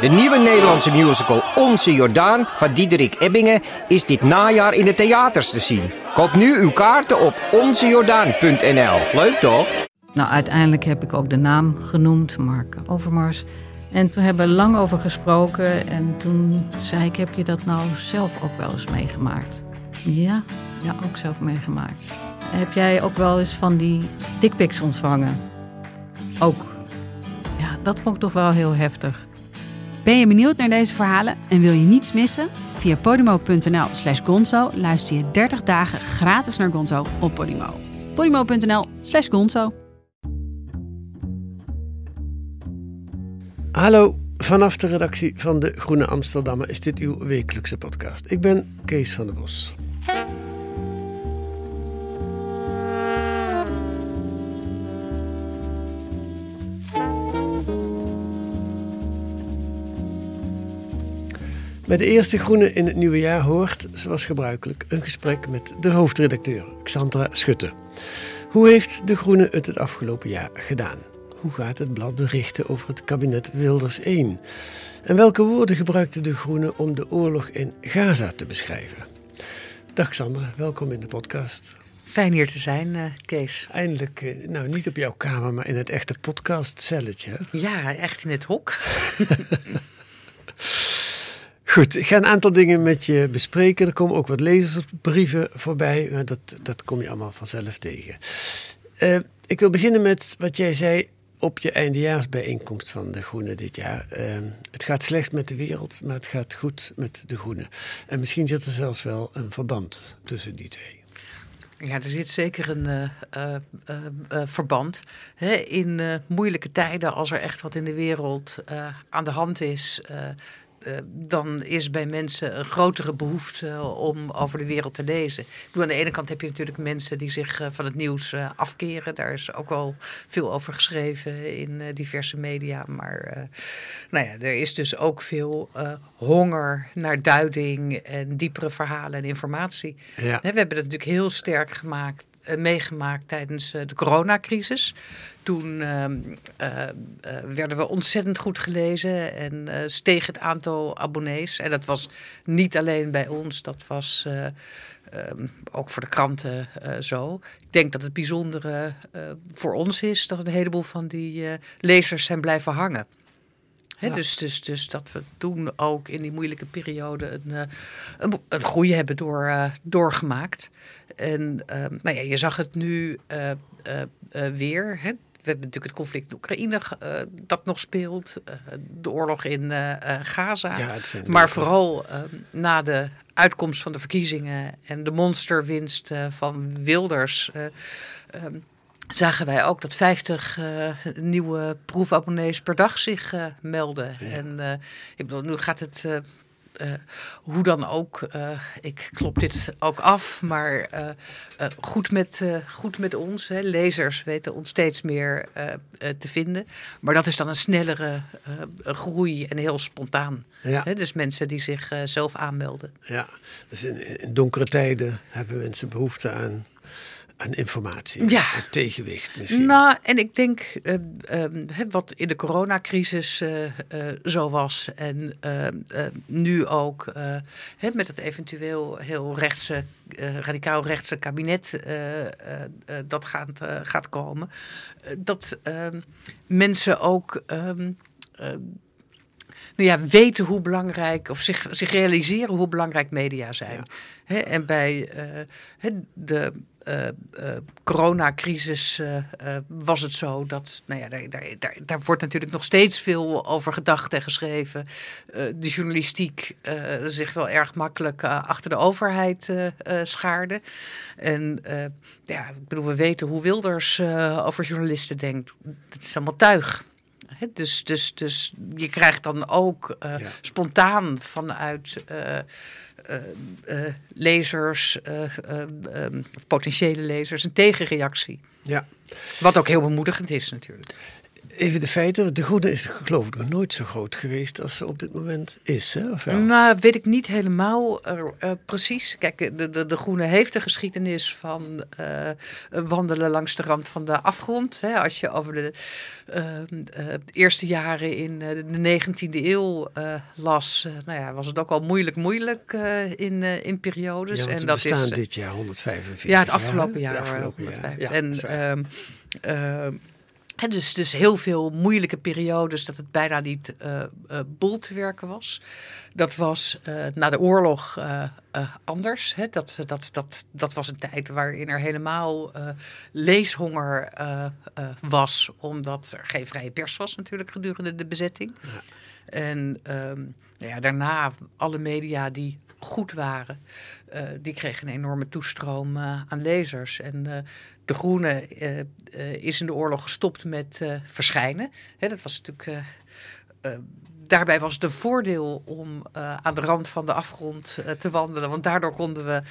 De nieuwe Nederlandse musical Onze Jordaan van Diederik Ebbingen is dit najaar in de theaters te zien. Koop nu uw kaarten op onzejordaan.nl. Leuk toch? Nou, uiteindelijk heb ik ook de naam genoemd, Mark Overmars. En toen hebben we lang over gesproken en toen zei ik, heb je dat nou zelf ook wel eens meegemaakt? Ja, ook zelf meegemaakt. Heb jij ook wel eens van die dickpics ontvangen? Ook. Ja, dat vond ik toch wel heel heftig. Ben je benieuwd naar deze verhalen en wil je niets missen? Via podimo.nl/Gonzo luister je 30 dagen gratis naar Gonzo op Podimo. Podimo.nl/Gonzo. Hallo, vanaf de redactie van De Groene Amsterdammer is dit uw wekelijkse podcast. Ik ben Kees van der Bosch. Bij de eerste Groene in het nieuwe jaar hoort, zoals gebruikelijk, een gesprek met de hoofdredacteur, Xandra Schutte. Hoe heeft De Groene het afgelopen jaar gedaan? Hoe gaat het blad berichten over het kabinet Wilders I? En welke woorden gebruikte De Groene om de oorlog in Gaza te beschrijven? Dag Xandra, welkom in de podcast. Fijn hier te zijn, Kees. Eindelijk, nou niet op jouw kamer, maar in het echte podcastcelletje. Ja, echt in het hok. Goed, ik ga een aantal dingen met je bespreken. Er komen ook wat lezersbrieven voorbij, maar dat kom je allemaal vanzelf tegen. Ik wil beginnen met wat jij zei op je eindejaarsbijeenkomst van De Groene dit jaar. Het gaat slecht met de wereld, maar het gaat goed met De Groene. En misschien zit er zelfs wel een verband tussen die twee. Ja, er zit zeker een verband. In moeilijke tijden, als er echt wat in de wereld aan de hand is... Dan is bij mensen een grotere behoefte om over de wereld te lezen. Aan de ene kant heb je natuurlijk mensen die zich van het nieuws afkeren. Daar is ook wel veel over geschreven in diverse media. Maar er is dus ook veel honger naar duiding en diepere verhalen en informatie. Ja. We hebben dat natuurlijk heel sterk meegemaakt tijdens de coronacrisis. Toen werden we ontzettend goed gelezen en steeg het aantal abonnees. En dat was niet alleen bij ons, dat was ook voor de kranten zo. Ik denk dat het bijzondere voor ons is dat een heleboel van die lezers zijn blijven hangen. Ja. Dus dat we toen ook in die moeilijke periode een groei hebben doorgemaakt. En je zag het nu weer. Hè? We hebben natuurlijk het conflict in Oekraïne dat nog speelt. De oorlog in Gaza. Ja, maar vooral na de uitkomst van de verkiezingen en de monsterwinst van Wilders... zagen wij ook dat 50 nieuwe proefabonnees per dag zich melden. Ja. En ik bedoel, nu gaat het... hoe dan ook, ik klop dit ook af, maar goed met ons. Hè. Lezers weten ons steeds meer te vinden. Maar dat is dan een snellere groei en heel spontaan. Ja. Hè. Dus mensen die zich zelf aanmelden. Ja, dus in donkere tijden hebben mensen behoefte aan informatie, ja. Een tegenwicht misschien. Nou, en ik denk wat in de coronacrisis zo was en nu ook met het eventueel heel rechtse, radicaal rechtse kabinet dat gaat komen, dat mensen ook... weten hoe belangrijk, of zich realiseren hoe belangrijk media zijn. Ja. He, en bij de coronacrisis was het zo dat, daar wordt natuurlijk nog steeds veel over gedacht en geschreven. De journalistiek zich wel erg makkelijk achter de overheid schaarde. En we weten hoe Wilders over journalisten denkt. Dat is allemaal tuig. He, dus je krijgt dan ook spontaan vanuit lezers, potentiële lezers, een tegenreactie. Ja. Wat ook heel bemoedigend is natuurlijk. Even de feiten. De Groene is geloof ik nog nooit zo groot geweest als ze op dit moment is. Hè? Of ja? Nou, weet ik niet helemaal precies. Kijk, de Groene heeft de geschiedenis van wandelen langs de rand van de afgrond. Hè? Als je over de eerste jaren in de 19e eeuw las, was het ook al moeilijk in periodes. Ja, en dat bestaan is dit jaar 145. Ja, het afgelopen jaar. Dus heel veel moeilijke periodes dat het bijna niet bol te werken was. Dat was na de oorlog anders. Hè? Dat was een tijd waarin er helemaal leeshonger was. Omdat er geen vrije pers was natuurlijk gedurende de bezetting. Ja. En daarna alle media die goed waren, die kregen een enorme toestroom aan lezers. En De Groene is in de oorlog gestopt met verschijnen. Hè, dat was natuurlijk... Daarbij was het een voordeel om aan de rand van de afgrond te wandelen. Want daardoor konden we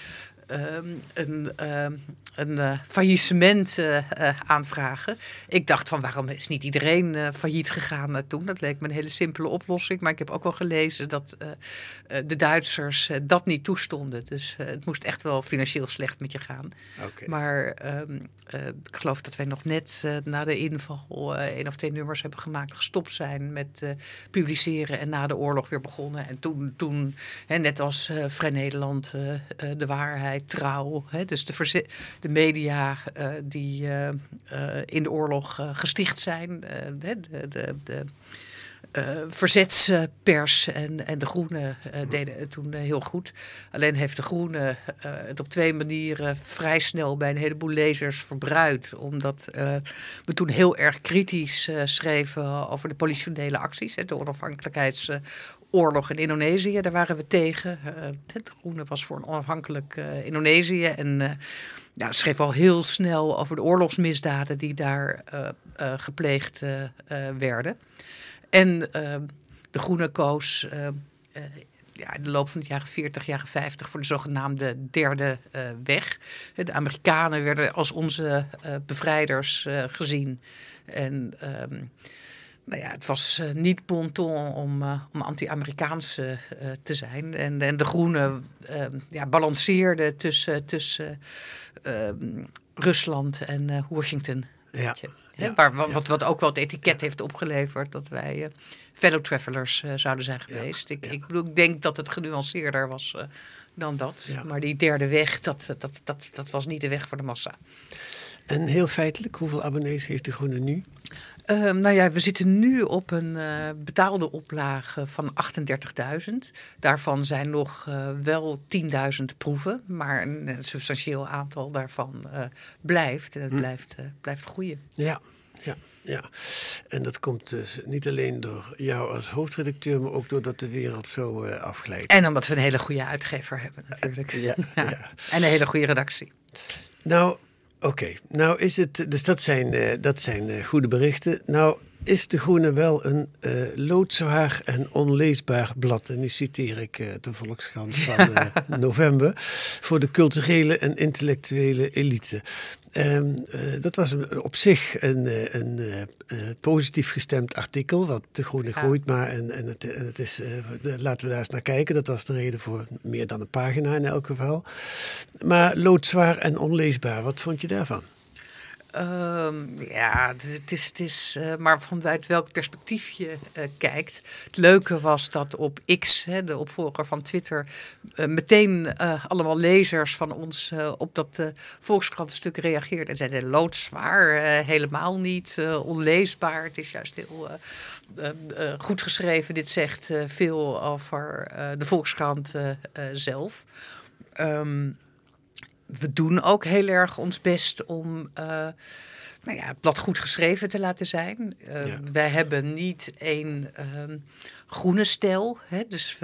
een faillissement aanvragen. Ik dacht van waarom is niet iedereen failliet gegaan toen? Dat leek me een hele simpele oplossing. Maar ik heb ook wel gelezen dat de Duitsers dat niet toestonden. Dus het moest echt wel financieel slecht met je gaan. Okay. Maar ik geloof dat wij nog net na de inval 1 of 2 nummers hebben gemaakt. Gestopt zijn met publiceren en na de oorlog weer begonnen. En toen net als Vrij Nederland de waarheid. Trouw. Hè? Dus de media die in de oorlog gesticht zijn. De verzetspers en de Groene deden het toen heel goed. Alleen heeft de Groene het op 2 manieren vrij snel bij een heleboel lezers verbruikt. Omdat we toen heel erg kritisch schreven over de politionele acties. Hè? De onafhankelijkheidsoorlog in Indonesië, daar waren we tegen. De Groene was voor een onafhankelijk Indonesië en... schreef al heel snel over de oorlogsmisdaden die daar gepleegd werden. En De Groene koos in de loop van de jaren 40, jaren 50 voor de zogenaamde derde weg. De Amerikanen werden als onze bevrijders gezien. En het was niet bon ton om anti-Amerikaans te zijn. En De Groene balanceerde tussen Rusland en Washington. Ja. Ja, wat ook wel het etiket heeft opgeleverd dat wij fellow travelers zouden zijn geweest. Ja. Ik denk dat het genuanceerder was dan dat. Ja. Maar die derde weg, dat was niet de weg voor de massa. En heel feitelijk, hoeveel abonnees heeft De Groene nu? We zitten nu op een betaalde oplage van 38.000. Daarvan zijn nog wel 10.000 proeven. Maar een substantieel aantal daarvan blijft. En het blijft groeien. Ja. En dat komt dus niet alleen door jou als hoofdredacteur... maar ook doordat de wereld zo afglijdt. En omdat we een hele goede uitgever hebben natuurlijk. Ja. En een hele goede redactie. Nou... Oké, nou is het, dus dat zijn goede berichten. Nou is De Groene wel een loodzwaar en onleesbaar blad. En nu citeer ik de Volkskrant van november. Voor de culturele en intellectuele elite. Dat was op zich een positief gestemd artikel, wat De Groene gooit. Maar en het is, laten we daar eens naar kijken. Dat was de reden voor meer dan een pagina in elk geval. Maar loodzwaar en onleesbaar, wat vond je daarvan? Het is maar vanuit welk perspectief je kijkt. Het leuke was dat op X, de opvolger van Twitter... meteen allemaal lezers van ons op dat Volkskrant-stuk reageerden... en zeiden loodzwaar, helemaal niet, onleesbaar. Het is juist heel goed geschreven. Dit zegt veel over de Volkskrant zelf. We doen ook heel erg ons best om het blad goed geschreven te laten zijn. Wij hebben niet één groene stijl. Hè? Dus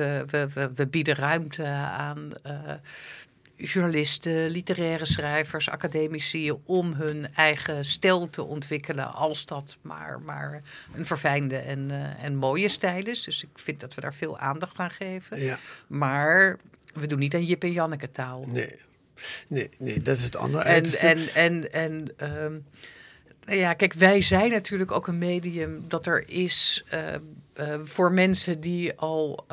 we bieden ruimte aan journalisten, literaire schrijvers, academici... om hun eigen stijl te ontwikkelen als dat maar een verfijnde en mooie stijl is. Dus ik vind dat we daar veel aandacht aan geven. Ja. Maar we doen niet aan Jip en Janneke taal. Nee. Nee, dat is het andere. En Ja, kijk, wij zijn natuurlijk ook een medium dat er is voor mensen die al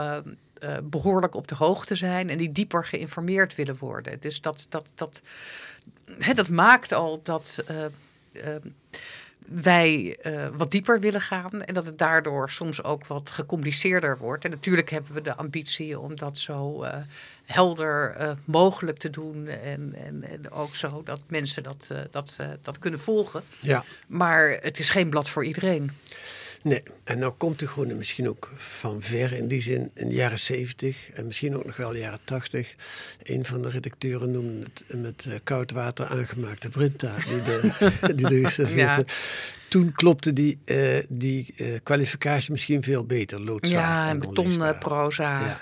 behoorlijk op de hoogte zijn en die dieper geïnformeerd willen worden. Dus dat maakt al dat wij wat dieper willen gaan en dat het daardoor soms ook wat gecompliceerder wordt. En natuurlijk hebben we de ambitie om dat zo helder mogelijk te doen en ook zo dat mensen dat kunnen volgen. Ja. Maar het is geen blad voor iedereen. Nee, en nou komt De Groene misschien ook van ver, in die zin in de jaren 70 en misschien ook nog wel de jaren 80. Een van de redacteuren noemde het met koud water aangemaakte Brinta, die geserveerd werd. Toen klopte die kwalificatie misschien veel beter, loodzwaar. Ja, en betonproza,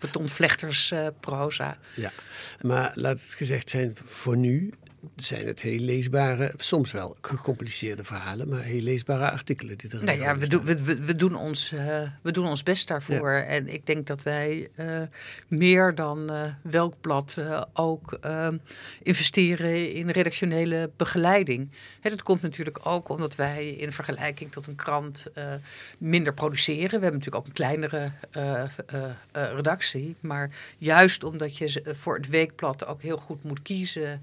betonvlechtersproza. Ja, maar laat het gezegd zijn, voor nu zijn het heel leesbare, soms wel gecompliceerde verhalen, maar heel leesbare artikelen die erin staan. We doen ons best daarvoor. Ja. En ik denk dat wij meer dan welk blad ook investeren in redactionele begeleiding. Dat komt natuurlijk ook omdat wij in vergelijking tot een krant minder produceren. We hebben natuurlijk ook een kleinere redactie. Maar juist omdat je voor het weekblad ook heel goed moet kiezen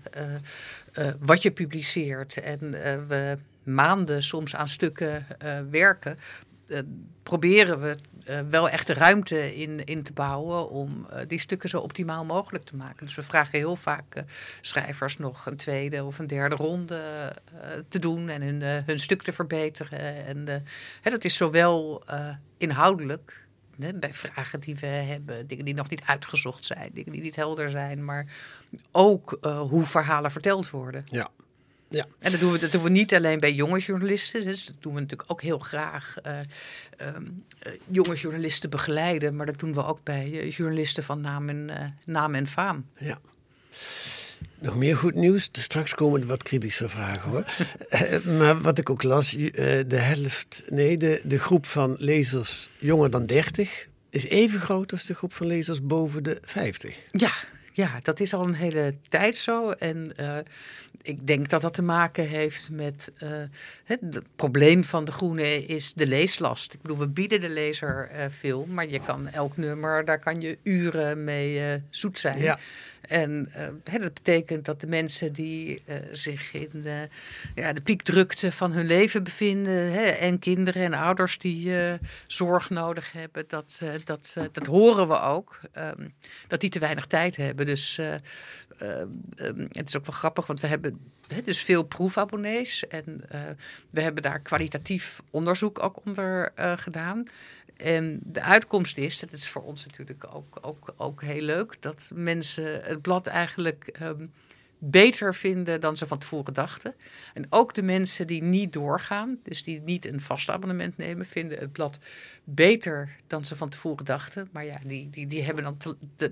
wat je publiceert en we maanden soms aan stukken werken, proberen we wel echt de ruimte in te bouwen om die stukken zo optimaal mogelijk te maken. Dus we vragen heel vaak schrijvers nog een tweede of een derde ronde te doen en hun stuk te verbeteren. En dat is zowel inhoudelijk, bij vragen die we hebben, dingen die nog niet uitgezocht zijn, dingen die niet helder zijn, maar ook hoe verhalen verteld worden. Ja. Ja. En dat doen we niet alleen bij jonge journalisten. Dus dat doen we natuurlijk ook heel graag jonge journalisten begeleiden. Maar dat doen we ook bij journalisten van naam en faam. Ja. Nog meer goed nieuws. Straks komen er wat kritische vragen, hoor. Maar wat ik ook las, de groep van lezers jonger dan 30 is even groot als de groep van lezers boven de 50. Ja, dat is al een hele tijd zo. En ik denk dat te maken heeft met het probleem van De Groene is de leeslast. Ik bedoel, we bieden de lezer veel, maar je kan elk nummer, daar kan je uren mee zoet zijn. Ja. En dat betekent dat de mensen die zich in de piekdrukte van hun leven bevinden, en kinderen en ouders die zorg nodig hebben, dat horen we ook, dat die te weinig tijd hebben. Dus het is ook wel grappig, want we hebben dus veel proefabonnees en we hebben daar kwalitatief onderzoek ook onder gedaan. En de uitkomst is, dat is voor ons natuurlijk ook heel leuk, dat mensen het blad eigenlijk beter vinden dan ze van tevoren dachten. En ook de mensen die niet doorgaan, dus die niet een vast abonnement nemen, vinden het blad beter dan ze van tevoren dachten. Maar ja, die hebben dan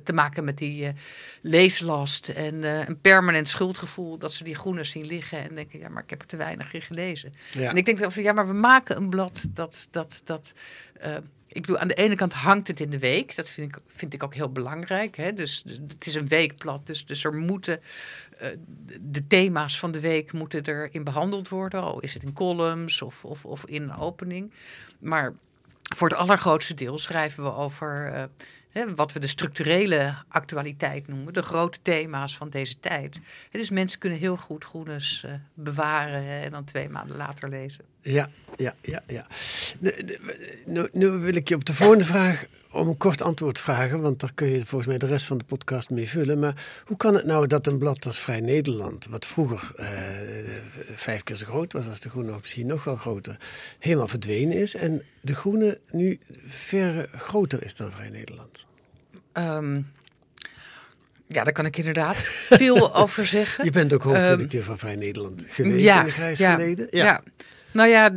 te maken met die leeslast en een permanent schuldgevoel dat ze die groene zien liggen en denken, ja, maar ik heb er te weinig in gelezen. Ja. En ik denk, ja, maar we maken een blad dat ik bedoel, aan de ene kant hangt het in de week. Dat vind ik ook heel belangrijk. Hè? Dus het is een weekblad. Dus er moeten de thema's van de week moeten erin behandeld worden. Al is het in columns of in een opening. Maar voor het allergrootste deel schrijven we over wat we de structurele actualiteit noemen. De grote thema's van deze tijd. Dus mensen kunnen heel goed groenes bewaren en dan 2 maanden later lezen. Ja. Nu wil ik je op de volgende vraag om een kort antwoord vragen, want daar kun je volgens mij de rest van de podcast mee vullen. Maar hoe kan het nou dat een blad als Vrij Nederland, wat vroeger 5 keer zo groot was als De Groene, of misschien nog wel groter, helemaal verdwenen is en De Groene nu ver groter is dan Vrij Nederland? Ja, daar kan ik inderdaad veel over zeggen. Je bent ook hoofdredacteur van Vrij Nederland geweest in de grijs verleden. Ja. Nou ja,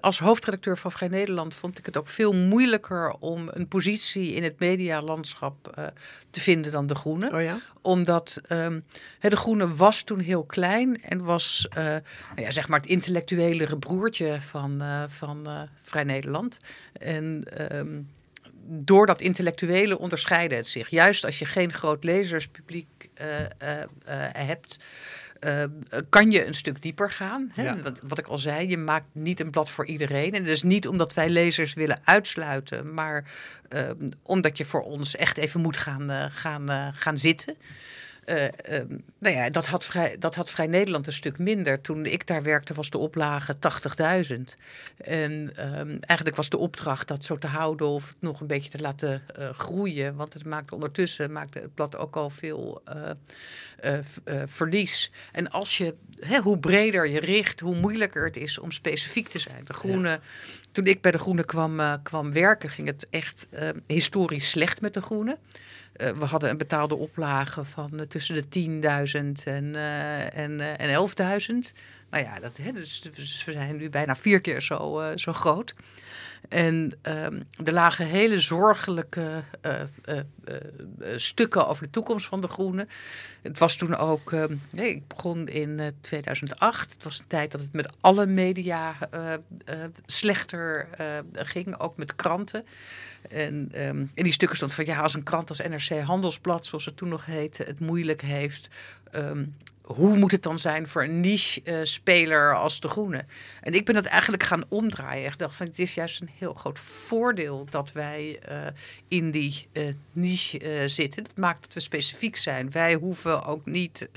als hoofdredacteur van Vrij Nederland vond ik het ook veel moeilijker om een positie in het medialandschap te vinden dan De Groene. Oh ja? Omdat De Groene was toen heel klein en was zeg maar het intellectuelere broertje van Vrij Nederland. En door dat intellectuele onderscheidde het zich. Juist als je geen groot lezerspubliek hebt, kan je een stuk dieper gaan. Hè? Ja. Wat ik al zei, je maakt niet een blad voor iedereen. En dat is niet omdat wij lezers willen uitsluiten, maar omdat je voor ons echt even moet gaan zitten. Nou ja, dat had Vrij Nederland een stuk minder. Toen ik daar werkte was de oplage 80.000. En eigenlijk was de opdracht dat zo te houden of het nog een beetje te laten groeien. Want het maakte het blad ook al veel verlies. En als je, hoe breder je richt, hoe moeilijker het is om specifiek te zijn. De Groene, ja. Toen ik bij De Groene kwam werken, ging het echt historisch slecht met De Groene. We hadden een betaalde oplage van tussen de 10.000 en 11.000. Nou ja, dus we zijn nu bijna 4 keer zo groot. En er lagen hele zorgelijke stukken over de toekomst van De Groene. Het was toen ook... ik begon in 2008. Het was een tijd dat het met alle media slechter ging. Ook met kranten. En in die stukken stond van... als een krant als NRC Handelsblad, zoals het toen nog heette, het moeilijk heeft... Hoe moet het dan zijn voor een niche-speler als De Groene? En ik ben dat eigenlijk gaan omdraaien. Ik dacht van, het is juist een heel groot voordeel dat wij in die niche zitten. Dat maakt dat we specifiek zijn. Wij hoeven ook niet...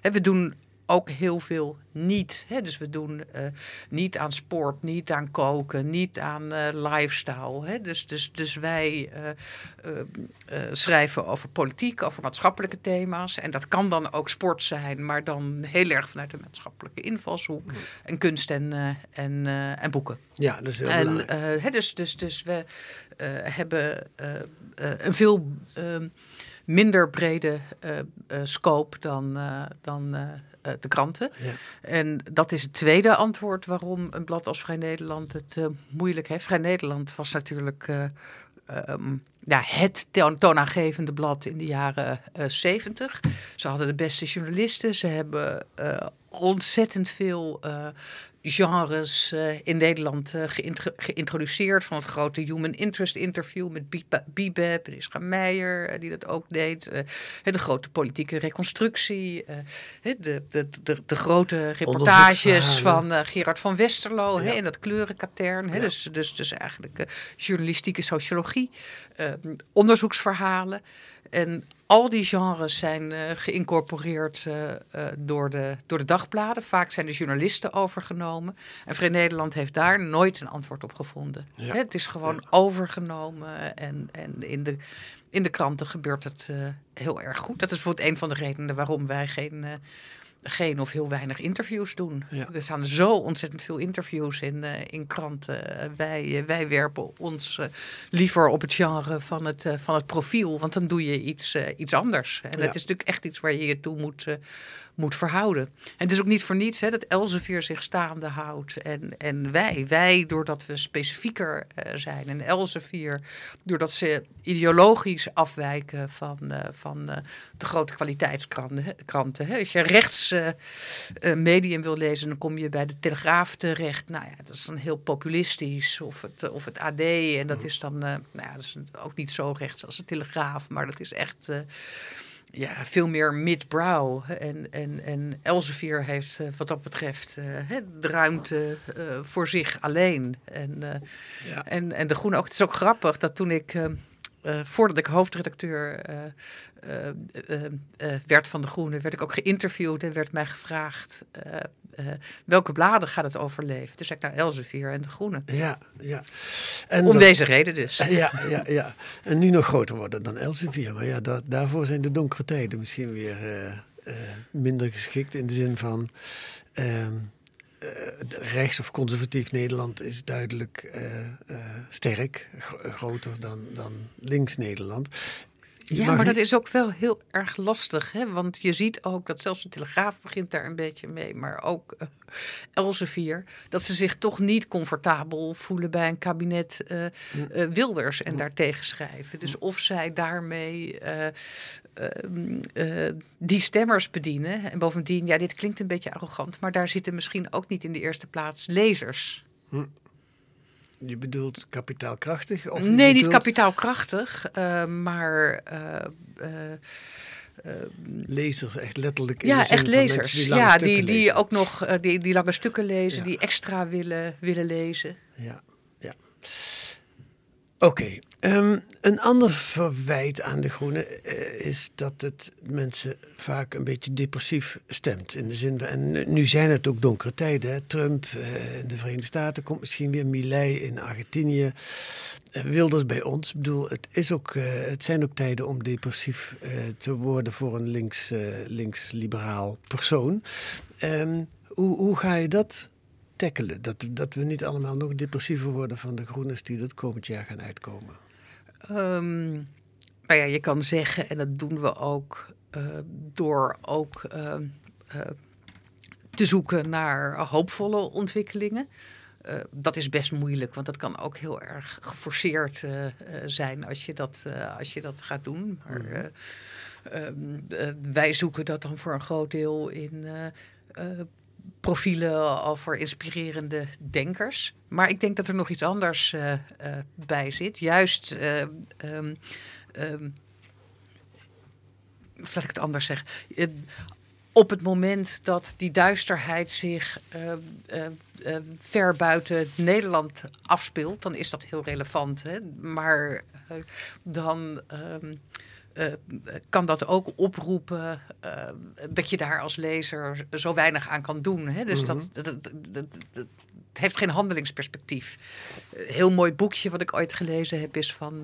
we doen ook heel veel niet. Hè? Dus we doen niet aan sport, niet aan koken, niet aan lifestyle. Hè? Dus wij schrijven over politiek, over maatschappelijke thema's. En dat kan dan ook sport zijn, maar dan heel erg vanuit de maatschappelijke invalshoek. Ja. En kunst en boeken. Ja, dat is heel belangrijk. Dus we hebben een veel... minder brede scope dan de kranten. Ja. En dat is het tweede antwoord waarom een blad als Vrij Nederland het moeilijk heeft. Vrij Nederland was natuurlijk het toonaangevende blad in de jaren 70. Ze hadden de beste journalisten. Ze hebben ontzettend veel... genres in Nederland geïntroduceerd. Van het grote Human Interest interview met Bibab en Jascha Moenck, die dat ook deed. De grote politieke reconstructie. De grote reportages van Gerard van Westerlo. Ja. En dat kleurenkatern. Ja. Dus eigenlijk journalistieke sociologie. Onderzoeksverhalen. En al die genres zijn geïncorporeerd door de dagbladen. Vaak zijn de journalisten overgenomen. En Vrij Nederland heeft daar nooit een antwoord op gevonden. Ja. Het is gewoon overgenomen. En in de kranten gebeurt het heel erg goed. Dat is bijvoorbeeld een van de redenen waarom wij geen of heel weinig interviews doen. Ja. Er staan zo ontzettend veel interviews in kranten. Wij werpen ons liever op het genre van het profiel. Want dan doe je iets anders. En dat is natuurlijk echt iets waar je je toe moet verhouden. En het is ook niet voor niets dat Elsevier zich staande houdt. En wij, doordat we specifieker zijn. En Elsevier, doordat ze ideologisch afwijken van de grote kwaliteitskranten. Als je rechts medium wil lezen, dan kom je bij de Telegraaf terecht. Nou ja, dat is dan heel populistisch. Of het AD. En dat is dan dat is ook niet zo rechts als de Telegraaf. Maar dat is echt... veel meer mid-brow. En Elsevier heeft wat dat betreft de ruimte voor zich alleen. En De Groene ook. Het is ook grappig dat toen ik, voordat ik hoofdredacteur werd van De Groene... werd ik ook geïnterviewd en werd mij gevraagd... welke bladen gaat het overleven? Dus ik naar Elsevier en De Groene. Ja. En om deze reden dus. Ja. En nu nog groter worden dan Elsevier. Maar ja, daarvoor zijn de donkere tijden misschien weer minder geschikt. In de zin van rechts of conservatief Nederland is duidelijk sterk. Groter dan links Nederland. Ja, maar dat is ook wel heel erg lastig. Hè? Want je ziet ook dat zelfs de Telegraaf begint daar een beetje mee. Maar ook Elsevier. Dat ze zich toch niet comfortabel voelen bij een kabinet Wilders. En daartegen schrijven. Dus of zij daarmee die stemmers bedienen. En bovendien, dit klinkt een beetje arrogant. Maar daar zitten misschien ook niet in de eerste plaats lezers. Je bedoelt kapitaalkrachtig? Of niet kapitaalkrachtig, maar lezers echt letterlijk in de zin echt lezers. Die ook nog die lange stukken lezen, die extra willen lezen. Ja. Oké. Een ander verwijt aan De Groene is dat het mensen vaak een beetje depressief stemt. In de zin van, en nu zijn het ook donkere tijden. Hè? Trump in de Verenigde Staten, komt misschien weer Milei in Argentinië. Wilders bij ons. Ik bedoel, het zijn ook tijden om depressief te worden voor een links-liberaal persoon. Hoe ga je dat tackelen? Dat we niet allemaal nog depressiever worden van de groeners die dat komend jaar gaan uitkomen. Je kan zeggen, en dat doen we ook, door ook te zoeken naar hoopvolle ontwikkelingen. Dat is best moeilijk, want dat kan ook heel erg geforceerd zijn als je dat gaat doen. Maar wij zoeken dat dan voor een groot deel in profielen over inspirerende denkers. Maar ik denk dat er nog iets anders bij zit. Juist, of laat ik het anders zeggen. Op het moment dat die duisterheid zich ver buiten Nederland afspeelt, dan is dat heel relevant. Hè? Maar dan kan dat ook oproepen dat je daar als lezer zo weinig aan kan doen. Hè? Dus dat heeft geen handelingsperspectief. Een heel mooi boekje wat ik ooit gelezen heb is van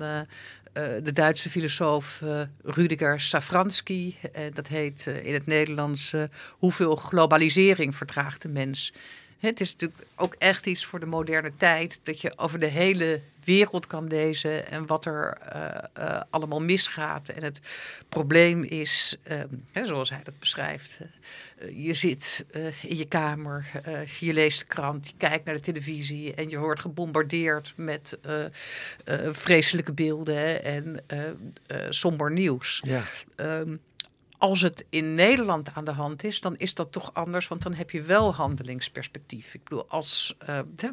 de Duitse filosoof Rüdiger Safranski. Dat heet in het Nederlands Hoeveel globalisering verdraagt de mens? Het is natuurlijk ook echt iets voor de moderne tijd, dat je over de hele wereld kan lezen en wat er allemaal misgaat. En het probleem is, zoals hij dat beschrijft, je zit in je kamer, je leest de krant, je kijkt naar de televisie en je wordt gebombardeerd met vreselijke beelden en somber nieuws. Ja. Als het in Nederland aan de hand is, dan is dat toch anders, want dan heb je wel handelingsperspectief. Ik bedoel,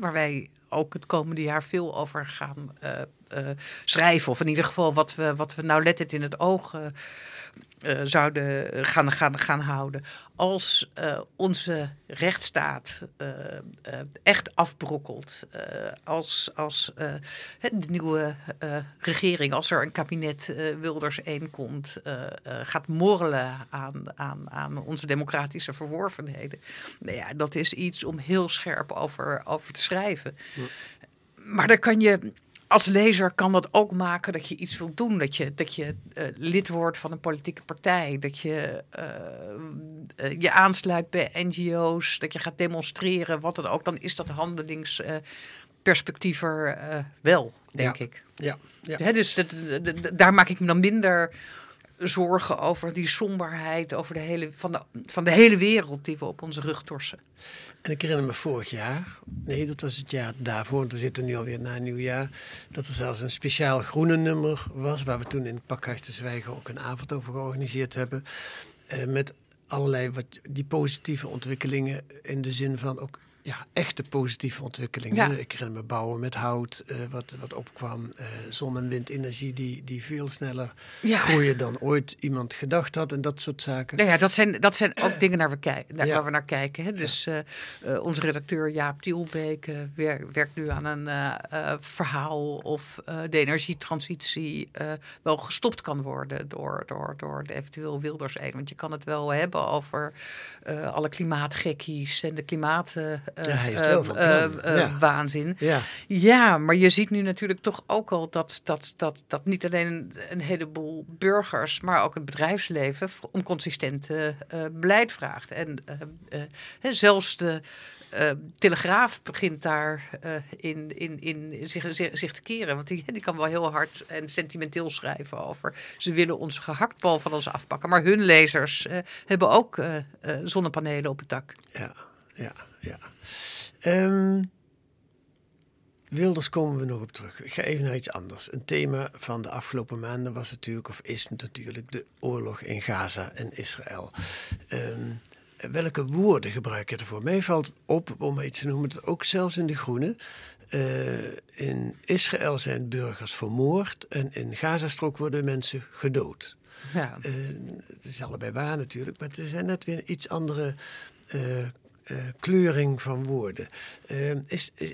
waar wij ook het komende jaar veel over gaan schrijven, of in ieder geval wat we nauwlettend in het oog zouden gaan houden. Als onze rechtsstaat echt afbrokkelt, als de nieuwe regering, als er een kabinet Wilders I komt, gaat morrelen aan onze democratische verworvenheden. Nou ja, dat is iets om heel scherp over te schrijven. Ja. Maar dan kan je als lezer kan dat ook maken dat je iets wil doen. Dat je lid wordt van een politieke partij. Dat je je aansluit bij NGO's. Dat je gaat demonstreren, wat dan ook. Dan is dat handelingsperspectief er wel, denk ik. Ja. He, dus daar maak ik me dan minder zorgen over die somberheid over van de hele wereld die we op onze rug torsen. En ik herinner me vorig jaar, nee, dat was het jaar daarvoor, want we zitten nu alweer na nieuwjaar, dat er zelfs een speciaal groene nummer was, waar we toen in het Pakhuis de Zwijger ook een avond over georganiseerd hebben, met allerlei die positieve ontwikkelingen in de zin van ook echte positieve ontwikkelingen. Ja. Ik herinner me bouwen met hout, wat opkwam. Zon- en windenergie die veel sneller groeien dan ooit iemand gedacht had. En dat soort zaken. Nou ja, dat zijn ook dingen waar we naar kijken. Hè. Dus onze redacteur Jaap Tielbeek werkt nu aan een verhaal of de energietransitie wel gestopt kan worden door de eventueel Wilders I. Want je kan het wel hebben over alle klimaatgekkies en de klimaat waanzin. Ja. Ja, maar je ziet nu natuurlijk toch ook al dat niet alleen een heleboel burgers, maar ook het bedrijfsleven om consistent beleid vraagt. En zelfs de Telegraaf begint daar in zich te keren. Want die kan wel heel hard en sentimenteel schrijven over ze willen onze gehaktbal van ons afpakken. Maar hun lezers hebben ook zonnepanelen op het dak. Ja. Wilders komen we nog op terug. Ik ga even naar iets anders. Een thema van de afgelopen maanden was natuurlijk, of is natuurlijk, de oorlog in Gaza en Israël. Welke woorden gebruik je ervoor? Mij valt op, om iets te noemen, dat ook zelfs in De Groene. In Israël zijn burgers vermoord en in Gazastrook worden mensen gedood. Ja. Het is allebei waar natuurlijk, maar er zijn net weer iets andere kleuring van woorden.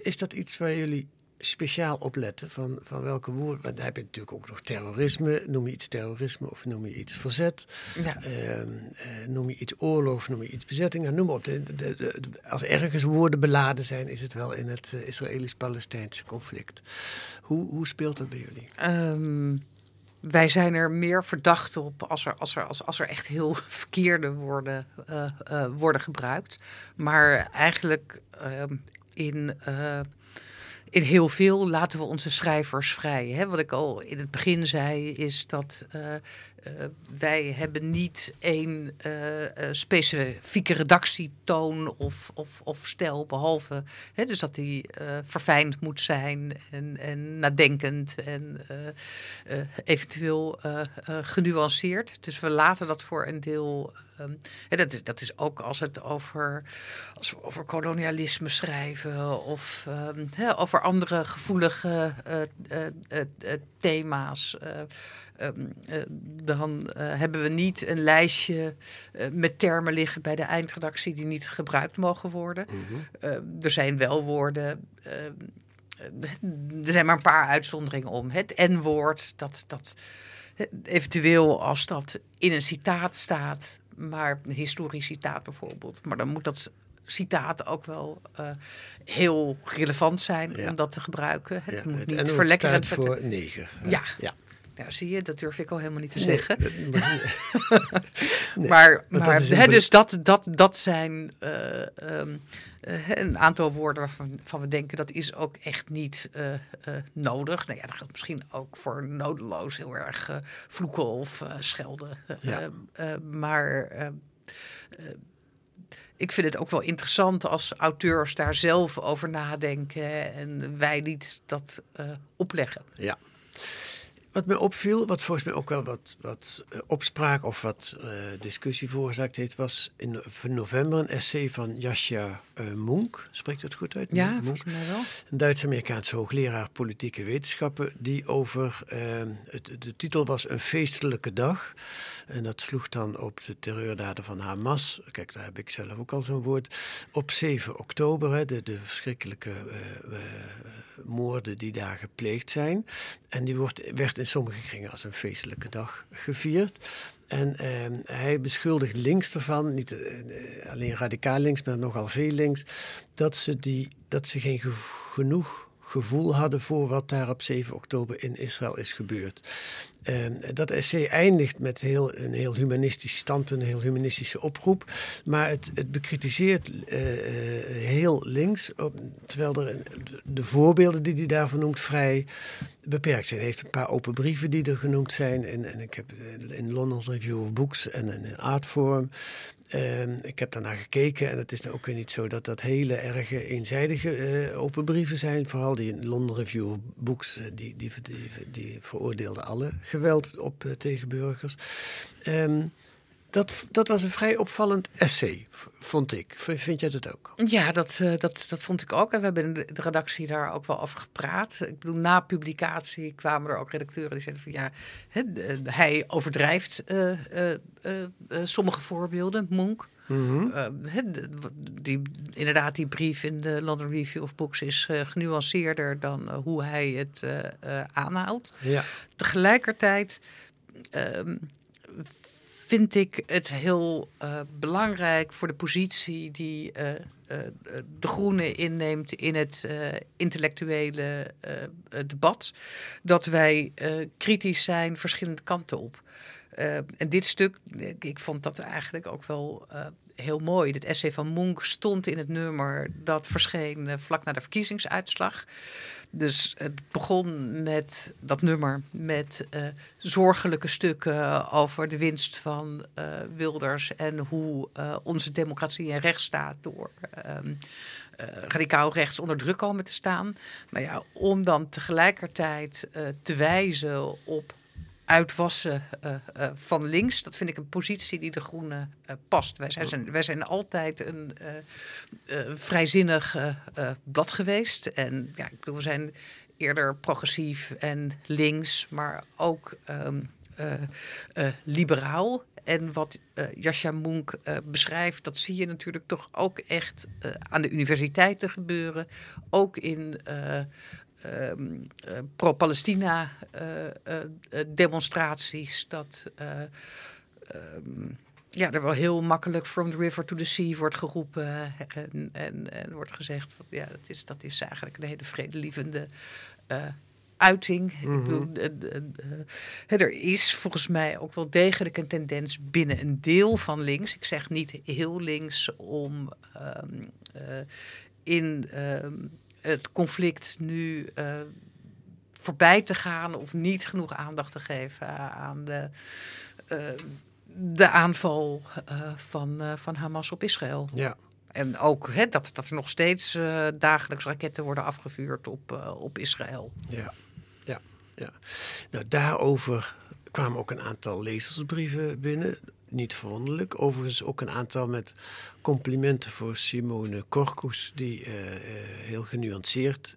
Is dat iets waar jullie speciaal op letten? Van welke woorden? Want daar heb je natuurlijk ook nog terrorisme. Noem je iets terrorisme of noem je iets verzet? Ja. Noem je iets oorlog, noem je iets bezetting? Nou, noem maar op. Als ergens woorden beladen zijn, is het wel in het Israëlisch-Palestijnse conflict. Hoe speelt dat bij jullie? Wij zijn er meer verdacht op als er echt heel verkeerde woorden worden gebruikt. Maar eigenlijk in heel veel laten we onze schrijvers vrij. Hè? Wat ik al in het begin zei is dat wij hebben niet één specifieke redactietoon of stijl behalve. Hè? Dus dat die verfijnd moet zijn en nadenkend en eventueel genuanceerd. Dus we laten dat voor een deel. Dat is ook als we over kolonialisme schrijven of over andere gevoelige thema's. Dan hebben we niet een lijstje met termen liggen bij de eindredactie die niet gebruikt mogen worden. Mm-hmm. Er zijn wel woorden. Er zijn maar een paar uitzonderingen om. Het N-woord, dat eventueel als dat in een citaat staat, maar een historisch citaat bijvoorbeeld. Maar dan moet dat citaat ook wel heel relevant zijn om dat te gebruiken. Het moet niet verlekkerend zijn. Voor neger. Ja. Ja, zie je, dat durf ik al helemaal niet te zeggen. Nee, maar dat zijn een aantal woorden waarvan we denken dat is ook echt niet nodig. Nou ja, dat gaat misschien ook voor nodeloos heel erg vloeken of schelden. Ik vind het ook wel interessant als auteurs daar zelf over nadenken en wij niet dat opleggen. Ja. Wat mij opviel, wat volgens mij ook wel wat opspraak of wat discussie veroorzaakt heeft, was in november een essay van Jascha Moenck. Spreekt dat goed uit? Ja, volgens mij wel. Een Duits-Amerikaanse hoogleraar politieke wetenschappen, die over, de titel was Een feestelijke dag. En dat sloeg dan op de terreurdaden van Hamas. Kijk, daar heb ik zelf ook al zo'n woord. Op 7 oktober, hè, de verschrikkelijke moorden die daar gepleegd zijn. En die werd in sommige kringen als een feestelijke dag gevierd. En hij beschuldigt links ervan, niet alleen radicaal links, maar nogal veel links, dat ze geen genoeg gevoel hadden voor wat daar op 7 oktober in Israël is gebeurd. Dat essay eindigt met een heel humanistisch standpunt, een heel humanistische oproep. Maar het bekritiseert heel links, terwijl de voorbeelden die hij daarvan noemt vrij beperkt zijn. Hij heeft een paar open brieven die er genoemd zijn. En ik heb in London Review of Books en in Artforum. Ik heb daarnaar gekeken en het is dan ook weer niet zo dat hele erg eenzijdige open brieven zijn. Vooral die in London Review of Books, die veroordeelden alle geweld op tegen burgers. Dat was een vrij opvallend essay, vond ik. Vind jij dat ook? Ja, dat vond ik ook. En we hebben de redactie daar ook wel over gepraat. Ik bedoel, na publicatie kwamen er ook redacteuren die zeiden van ja, hij overdrijft sommige voorbeelden, Moenck. Mm-hmm. Die brief in de London Review of Books is genuanceerder dan hoe hij het aanhaalt. Ja. Tegelijkertijd vind ik het heel belangrijk voor de positie die De Groene inneemt in het intellectuele debat, dat wij kritisch zijn verschillende kanten op. En dit stuk, ik vond dat eigenlijk ook wel heel mooi. Het essay van Moenck stond in het nummer dat verscheen vlak na de verkiezingsuitslag. Dus het begon met dat nummer met zorgelijke stukken over de winst van Wilders en hoe onze democratie en rechtsstaat door radicaal rechts onder druk komen te staan. Nou ja, om dan tegelijkertijd te wijzen op uitwassen van links. Dat vind ik een positie die De Groene past. Wij zijn altijd een vrijzinnig blad geweest. En ja, ik bedoel, we zijn eerder progressief en links, maar ook liberaal. En wat Jascha Moenck beschrijft, dat zie je natuurlijk toch ook echt aan de universiteiten gebeuren. Ook in pro-Palestina demonstraties. Dat er wel heel makkelijk from the river to the sea wordt geroepen. En wordt gezegd, van, ja, dat is eigenlijk een hele vredelievende uiting. Mm-hmm. Ik bedoel, er is volgens mij ook wel degelijk een tendens binnen een deel van links. Ik zeg niet heel links om het conflict nu voorbij te gaan of niet genoeg aandacht te geven aan de aanval van Hamas op Israël. Ja. En ook dat er nog steeds dagelijks raketten worden afgevuurd op Israël. Ja. Nou, daarover kwamen ook een aantal lezersbrieven binnen. Niet verwonderlijk. Overigens ook een aantal met complimenten voor Simone Korkus, die heel genuanceerd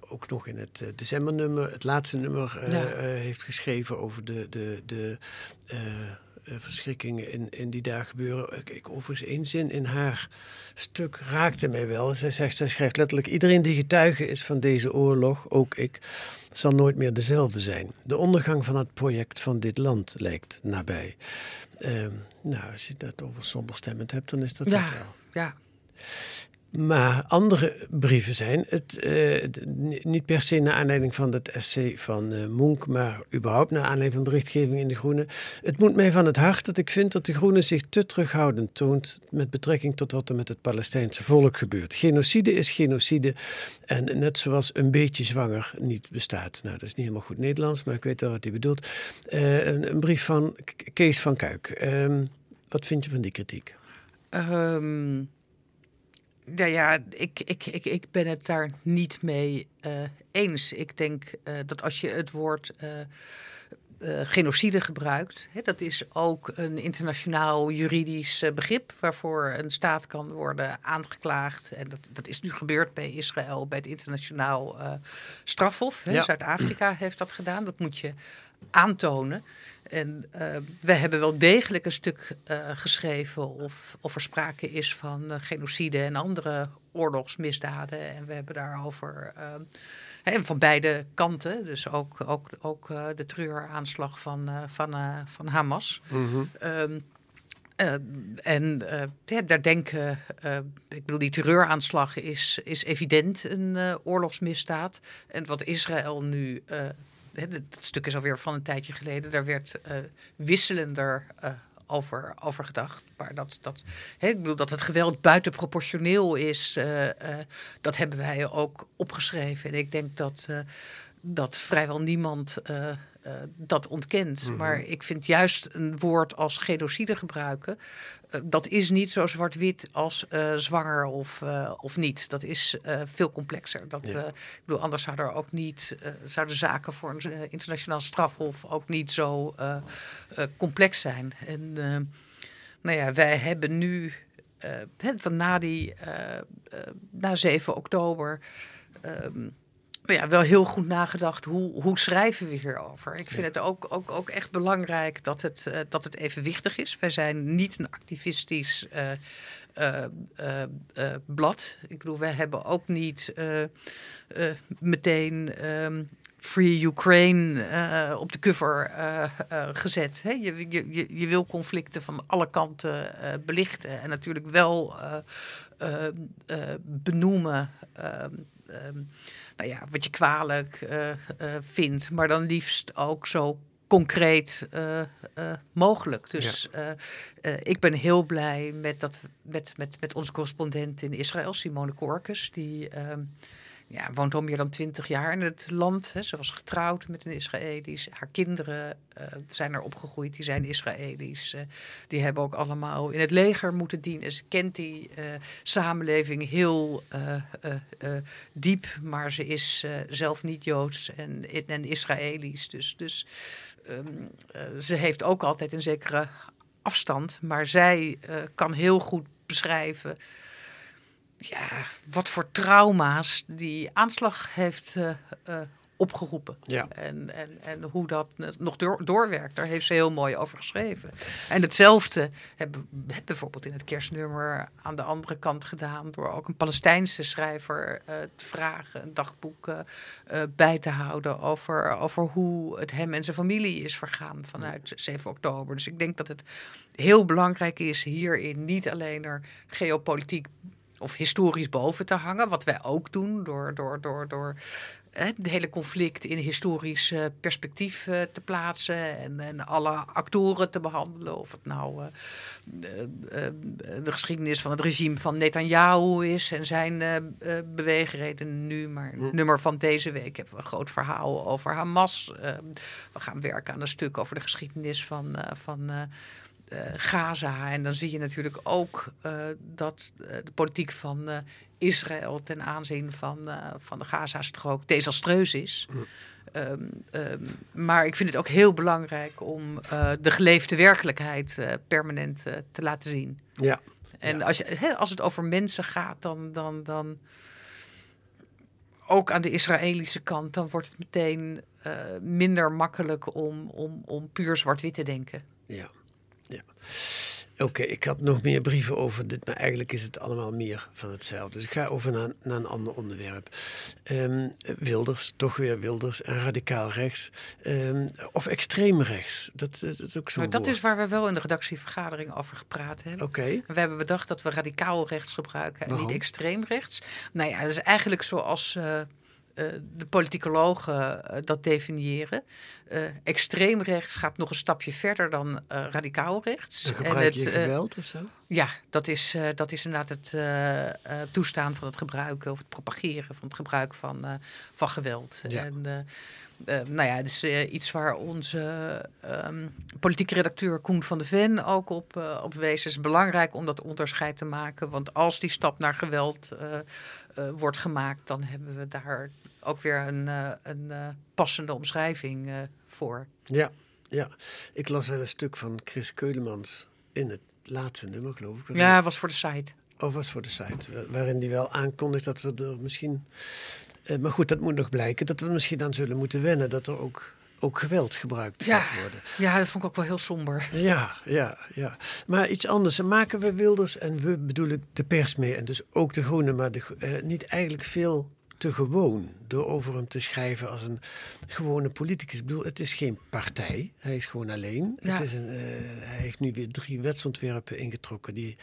ook nog in het decembernummer, het laatste nummer, heeft geschreven over de verschrikkingen in die daar gebeuren. Ik overigens één zin in haar stuk raakte mij wel. Zij schrijft letterlijk: iedereen die getuige is van deze oorlog, ook ik, zal nooit meer dezelfde zijn. De ondergang van het project van dit land lijkt nabij. Als je dat over somberstemmend hebt, dan is dat wel. Ja. Maar andere brieven zijn het niet per se naar aanleiding van het essay van Moenck, maar überhaupt naar aanleiding van berichtgeving in De Groene. Het moet mij van het hart dat ik vind dat De Groene zich te terughoudend toont met betrekking tot wat er met het Palestijnse volk gebeurt. Genocide is genocide en net zoals een beetje zwanger niet bestaat. Nou, dat is niet helemaal goed Nederlands, maar ik weet wel wat hij bedoelt. Een brief van Kees van Kuik. Wat vind je van die kritiek? Nou ja, ik ben het daar niet mee eens. Ik denk dat als je het woord genocide gebruikt, dat is ook een internationaal juridisch begrip waarvoor een staat kan worden aangeklaagd. En dat is nu gebeurd bij Israël, bij het internationaal strafhof. Ja. Zuid-Afrika heeft dat gedaan. Dat moet je aantonen. En we hebben wel degelijk een stuk geschreven of er sprake is van genocide en andere oorlogsmisdaden. En we hebben daarover en van beide kanten, dus ook de terreuraanslag van Hamas. Mm-hmm. Daar denken, ik bedoel, die terreuraanslag is evident een oorlogsmisdaad. En wat Israël nu... dat stuk is alweer van een tijdje geleden. Daar werd wisselender over gedacht. Maar dat het geweld buitenproportioneel is, dat hebben wij ook opgeschreven. En ik denk dat vrijwel niemand dat ontkent. Mm-hmm. Maar ik vind juist een woord als genocide gebruiken, dat is niet zo zwart-wit als zwanger of niet. Dat is veel complexer. Anders zou er ook niet, zouden zaken voor een internationaal strafhof ook niet zo complex zijn. En wij hebben nu na 7 oktober... wel heel goed nagedacht, hoe schrijven we hierover? Ik vind het ook echt belangrijk dat het evenwichtig is. Wij zijn niet een activistisch blad. Ik bedoel, wij hebben ook niet meteen Free Ukraine op de cover gezet. Hè? Je wil conflicten van alle kanten belichten. En natuurlijk wel benoemen... wat je kwalijk vindt, maar dan liefst ook zo concreet mogelijk. Dus ik ben heel blij met onze correspondent in Israël, Simone Korkus, die woont al meer dan 20 jaar in het land. Hè. Ze was getrouwd met een Israëli's. Haar kinderen zijn er opgegroeid, die zijn Israëli's. Die hebben ook allemaal in het leger moeten dienen. Ze kent die samenleving heel diep, maar ze is zelf niet Joods en Israëli's. Dus ze heeft ook altijd een zekere afstand. Maar zij kan heel goed beschrijven... wat voor trauma's die aanslag heeft opgeroepen. Ja. En hoe dat nog doorwerkt, daar heeft ze heel mooi over geschreven. En hetzelfde hebben we bijvoorbeeld in het kerstnummer aan de andere kant gedaan, door ook een Palestijnse schrijver te vragen een dagboek bij te houden over hoe het hem en zijn familie is vergaan vanuit 7 oktober. Dus ik denk dat het heel belangrijk is hierin niet alleen er geopolitiek of historisch boven te hangen, wat wij ook doen door het hele conflict in historisch perspectief te plaatsen en alle actoren te behandelen. Of het nou de geschiedenis van het regime van Netanyahu is en zijn beweegredenen nu. Maar het nummer van deze week hebben we een groot verhaal over Hamas. We gaan werken aan een stuk over de geschiedenis van Gaza. En dan zie je natuurlijk ook dat de politiek van Israël ten aanzien van de Gaza-strook desastreus is. Maar ik vind het ook heel belangrijk om de geleefde werkelijkheid permanent te laten zien. Ja. En ja. Als het over mensen gaat, dan ook aan de Israëlische kant, dan wordt het meteen minder makkelijk om puur zwart-wit te denken. Ja. Ja. Oké, ik had nog meer brieven over dit, maar eigenlijk is het allemaal meer van hetzelfde. Dus ik ga over naar een ander onderwerp. Wilders, toch weer Wilders en radicaal rechts. Of extreem rechts, dat is ook zo'n woord. Dat is waar we wel in de redactievergadering over gepraat hebben. Okay. We hebben bedacht dat we radicaal rechts gebruiken en niet extreem rechts. Nou ja, dat is eigenlijk zoals de politicologen dat definiëren. Extreem rechts gaat nog een stapje verder dan radicaal rechts. Dan gebruik je geweld of zo? Ja, dat is inderdaad het toestaan van het gebruiken of het propageren van het gebruik van geweld. Ja. En, nou ja, het is iets waar onze politieke redacteur Koen van de Ven ook op wees. Het is belangrijk om dat onderscheid te maken. Want als die stap naar geweld wordt gemaakt, dan hebben we daar ook weer een passende omschrijving voor. Ja, ik las wel een stuk van Chris Keulemans in het laatste nummer, geloof ik. Ja, het was voor de site. Oh, was voor de site. Waarin hij wel aankondigt dat we er misschien... maar goed, dat moet nog blijken, dat we misschien aan zullen moeten wennen dat er ook geweld gebruikt gaat worden. Ja, dat vond ik ook wel heel somber. Ja. Maar iets anders. Maken we Wilders, en we bedoel ik de pers mee, en dus ook de Groene, maar niet eigenlijk veel te gewoon door over hem te schrijven als een gewone politicus. Ik bedoel, het is geen partij. Hij is gewoon alleen. Ja. Hij heeft nu weer 3 wetsontwerpen ingetrokken die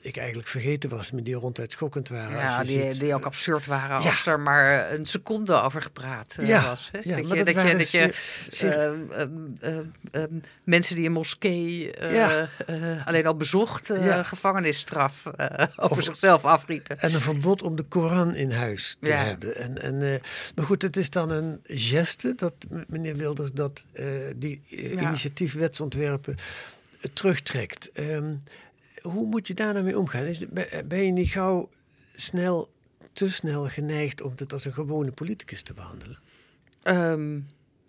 ik eigenlijk vergeten was, maar die ronduit schokkend waren. Ja, als die ook absurd waren als er maar een seconde over gepraat was. Hè? Ja, dat je mensen die een moskee alleen al bezocht, gevangenisstraf over zichzelf afriepen. En een verbod om de Koran in huis te hebben. En maar goed, het is dan een geste dat meneer Wilders dat initiatiefwetsontwerpen terugtrekt. Hoe moet je daar nou mee omgaan? Ben je niet gauw te snel geneigd om dit als een gewone politicus te behandelen?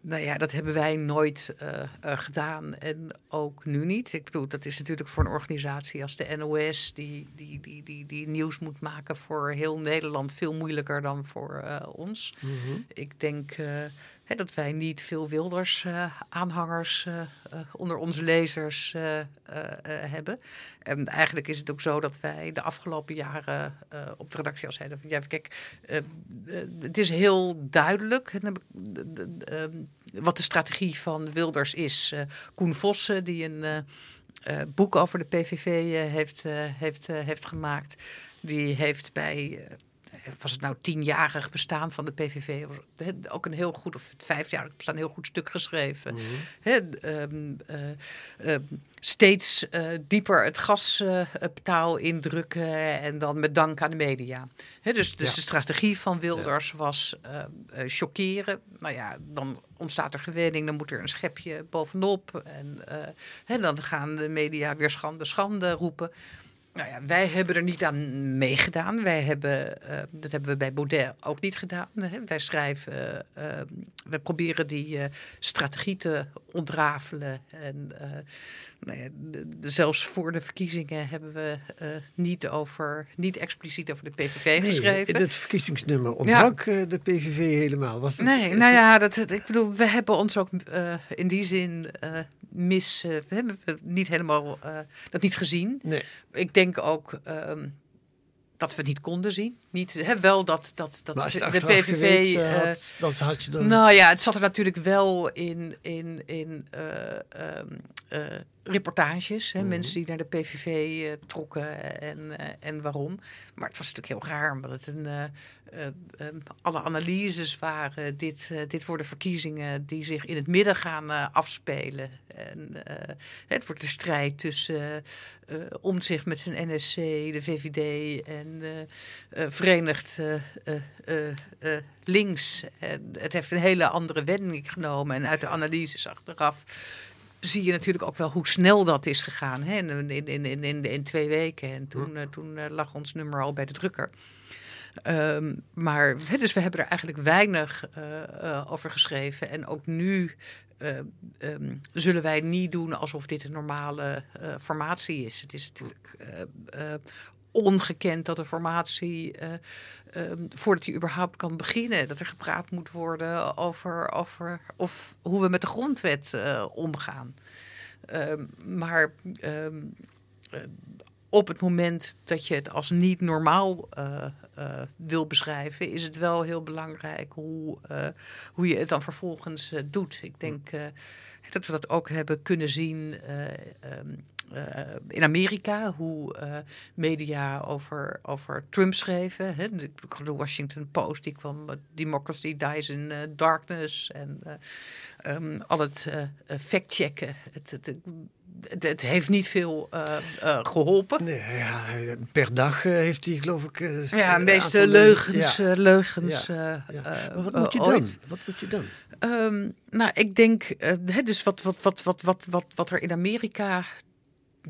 Nou ja, dat hebben wij nooit gedaan en ook nu niet. Ik bedoel, dat is natuurlijk voor een organisatie als de NOS... die nieuws moet maken voor heel Nederland veel moeilijker dan voor ons. Mm-hmm. Ik denk dat wij niet veel Wilders-aanhangers onder onze lezers hebben. En eigenlijk is het ook zo dat wij de afgelopen jaren op de redactie al zeiden... kijk, het is heel duidelijk wat de strategie van Wilders is. Koen Vossen, die een boek over de PVV heeft gemaakt... die heeft bij... was het nou 10-jarig bestaan van de PVV? Ook een heel goed, of 5-jarig bestaan, een heel goed stuk geschreven. Mm-hmm. Steeds dieper het gaspedaal indrukken en dan met dank aan de media. Dus de strategie van Wilders was chockeren. Nou ja, dan ontstaat er gewenning, dan moet er een schepje bovenop. En dan gaan de media weer schande roepen. Nou ja, wij hebben er niet aan meegedaan. Dat hebben we bij Baudet ook niet gedaan. Hè. Wij schrijven, we proberen die strategie te ontrafelen. En zelfs voor de verkiezingen hebben we niet expliciet over de PVV geschreven. In het verkiezingsnummer ontbrak de PVV helemaal. Was dat... Nee, nou ja, ik bedoel, we hebben ons ook in die zin we hebben het niet helemaal dat niet gezien. Nee. Ik denk ook dat we het niet konden zien. Wel dat de PVV... had je dan... Nou ja, het zat er natuurlijk wel in reportages. Hè, mensen die naar de PVV trokken en waarom. Maar het was natuurlijk heel raar, omdat het alle analyses waren. Dit worden verkiezingen die zich in het midden gaan afspelen. En het wordt de strijd tussen Omtzigt met zijn NSC, de VVD en Verenigd Links. Het heeft een hele andere wending genomen. En uit de analyses achteraf zie je natuurlijk ook wel hoe snel dat is gegaan. Hè? In 2 weken. En toen lag ons nummer al bij de drukker. Maar dus we hebben er eigenlijk weinig over geschreven. En ook nu zullen wij niet doen alsof dit een normale formatie is. Het is natuurlijk ongekend dat een formatie, voordat die überhaupt kan beginnen, dat er gepraat moet worden over hoe we met de grondwet omgaan. Op het moment dat je het als niet normaal wil beschrijven, is het wel heel belangrijk hoe je het dan vervolgens doet. Ik denk dat we dat ook hebben kunnen zien in Amerika, hoe media over Trump schreven. Hè? De Washington Post, die kwam Democracy Dies in Darkness. En al het fact-checken. Het heeft niet veel geholpen. Nee, ja, per dag heeft hij, geloof ik... de meeste leugens. Ja. Leugens ja. Maar wat moet je dan? Wat moet je dan? Ik denk... dus wat er in Amerika,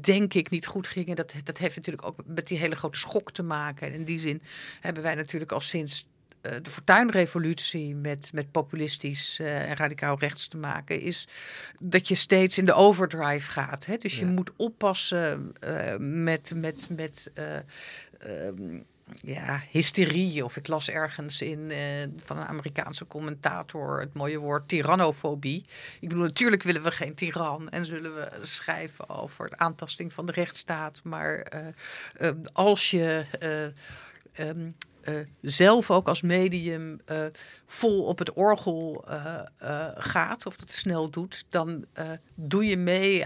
denk ik, niet goed ging. En dat heeft natuurlijk ook met die hele grote schok te maken. En in die zin hebben wij natuurlijk al sinds de Fortuynrevolutie met populistisch en radicaal rechts te maken, is dat je steeds in de overdrive gaat. Hè? Dus je moet oppassen met hysterie. Of ik las ergens van een Amerikaanse commentator het mooie woord tyrannofobie. Ik bedoel, natuurlijk willen we geen tiran en zullen we schrijven over de aantasting van de rechtsstaat. Maar als je zelf ook als medium vol op het orgel gaat, of dat snel doet, dan doe je mee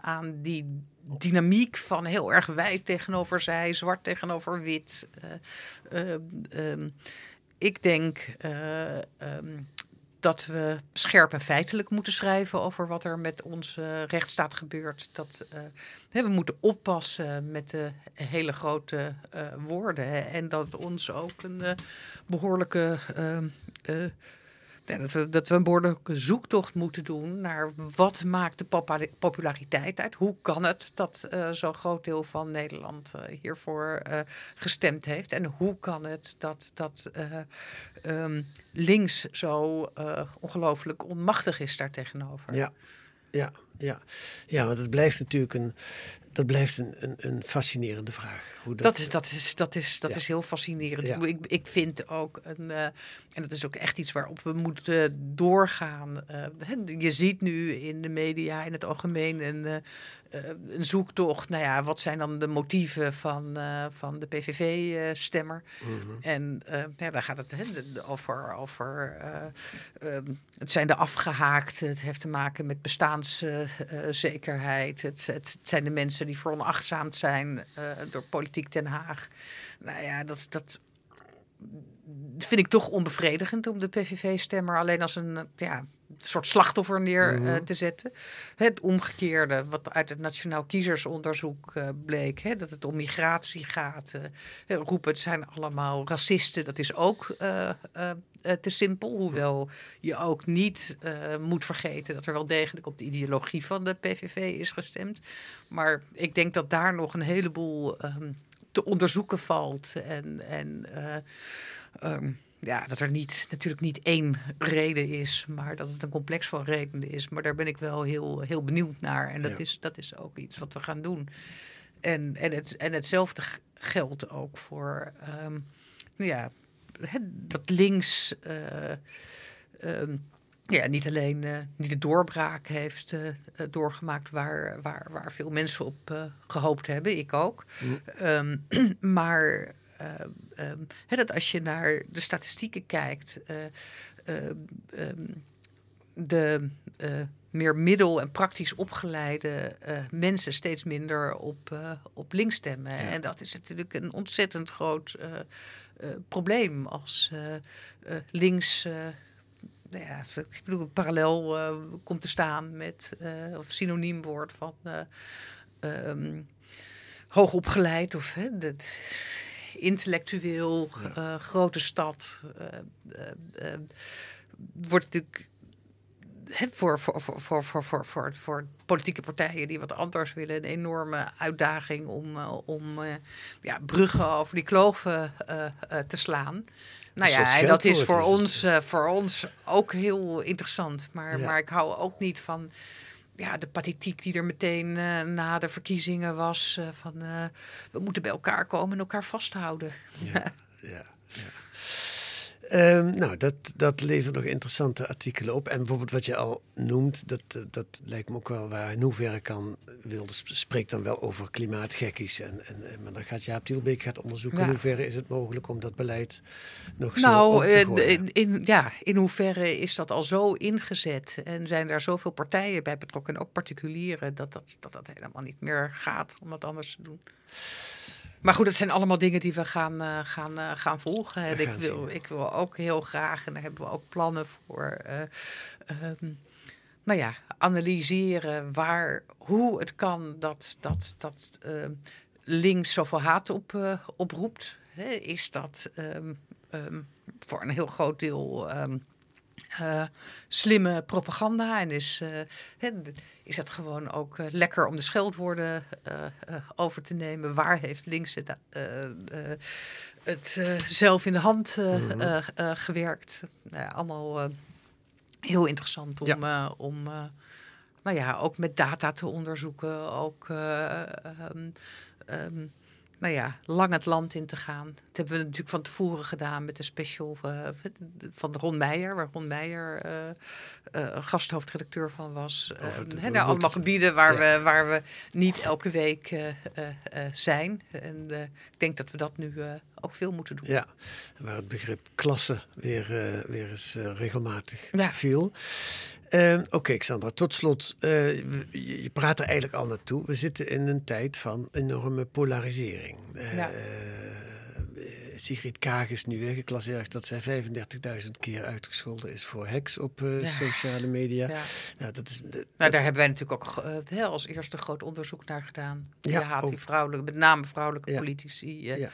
aan die dynamiek van heel erg wij tegenover zij, zwart tegenover wit. Ik denk dat we scherp en feitelijk moeten schrijven over wat er met onze rechtsstaat gebeurt. Dat we moeten oppassen met de hele grote woorden. Hè. En dat ons ook een behoorlijke dat we een behoorlijke zoektocht moeten doen naar wat maakt de populariteit uit. Hoe kan het dat zo'n groot deel van Nederland hiervoor gestemd heeft? En hoe kan het dat links zo ongelooflijk onmachtig is daartegenover? Ja, want het blijft natuurlijk een fascinerende vraag. Hoe dat is heel fascinerend. Ja. Ik vind ook en dat is ook echt iets waarop we moeten doorgaan. Je ziet nu in de media in het algemeen een zoektocht. Nou ja, wat zijn dan de motieven van de PVV-stemmer? En daar gaat het over. Het zijn de afgehaakten. Het heeft te maken met bestaanszekerheid. Het zijn de mensen die veronachtzaamd zijn door politiek Den Haag. Nou ja, dat vind ik toch onbevredigend om de PVV-stemmer alleen als een soort slachtoffer neer te zetten. Het omgekeerde, wat uit het Nationaal Kiezersonderzoek bleek, dat het om migratie gaat. Roepen, het zijn allemaal racisten, dat is ook te simpel. Hoewel je ook niet moet vergeten dat er wel degelijk op de ideologie van de PVV is gestemd. Maar ik denk dat daar nog een heleboel te onderzoeken valt en dat er natuurlijk niet één reden is, maar dat het een complex van redenen is. Maar daar ben ik wel heel, heel benieuwd naar. En dat is ook iets wat we gaan doen. En hetzelfde geldt ook voor dat links niet alleen niet de doorbraak heeft doorgemaakt waar veel mensen op gehoopt hebben, ik ook. Maar dat als je naar de statistieken kijkt, de meer middel- en praktisch opgeleide mensen steeds minder op links stemmen. Ja. En dat is natuurlijk een ontzettend groot probleem als links... ik bedoel, parallel komt te staan met, of synoniem wordt van hoogopgeleid of intellectueel, grote stad. Wordt natuurlijk voor politieke partijen die wat anders willen een enorme uitdaging om bruggen over die kloven te slaan. Nou ja, dat is voor ons ook heel interessant. Maar ik hou ook niet van de pathetiek die er meteen na de verkiezingen was. We moeten bij elkaar komen en elkaar vasthouden. Dat levert nog interessante artikelen op. En bijvoorbeeld wat je al noemt, dat lijkt me ook wel waar. In hoeverre kan Wilders spreekt dan wel over klimaatgekkies. Maar dan gaat Jaap Tielbeek onderzoeken. In hoeverre is het mogelijk om dat beleid nog zo op te gooien? In hoeverre is dat al zo ingezet? En zijn daar zoveel partijen bij betrokken, en ook particulieren, dat helemaal niet meer gaat om dat anders te doen? Maar goed, dat zijn allemaal dingen die we gaan volgen. En ik wil ook heel graag, en daar hebben we ook plannen voor, analyseren hoe het kan dat links zoveel haat oproept. Is dat voor een heel groot deel slimme propaganda? En is het gewoon ook lekker om de scheldwoorden over te nemen? Waar heeft links het zelf in de hand gewerkt? Allemaal heel interessant om ook met data te onderzoeken. Ook lang het land in te gaan. Dat hebben we natuurlijk van tevoren gedaan met een special van Ron Meijer, waar Ron Meijer gasthoofdredacteur van was. Allemaal gebieden waar we niet elke week zijn. En ik denk dat we dat nu ook veel moeten doen. Ja, waar het begrip klasse weer eens regelmatig viel. Oké, Xandra, tot slot. Je praat er eigenlijk al naartoe. We zitten in een tijd van enorme polarisering. Sigrid Kaag is nu weer geclasseerd dat zij 35.000 keer uitgescholden is voor heks op sociale media. Ja. Nou, daar hebben wij natuurlijk ook als eerste groot onderzoek naar gedaan. Je haat die vrouwelijke, met name vrouwelijke politici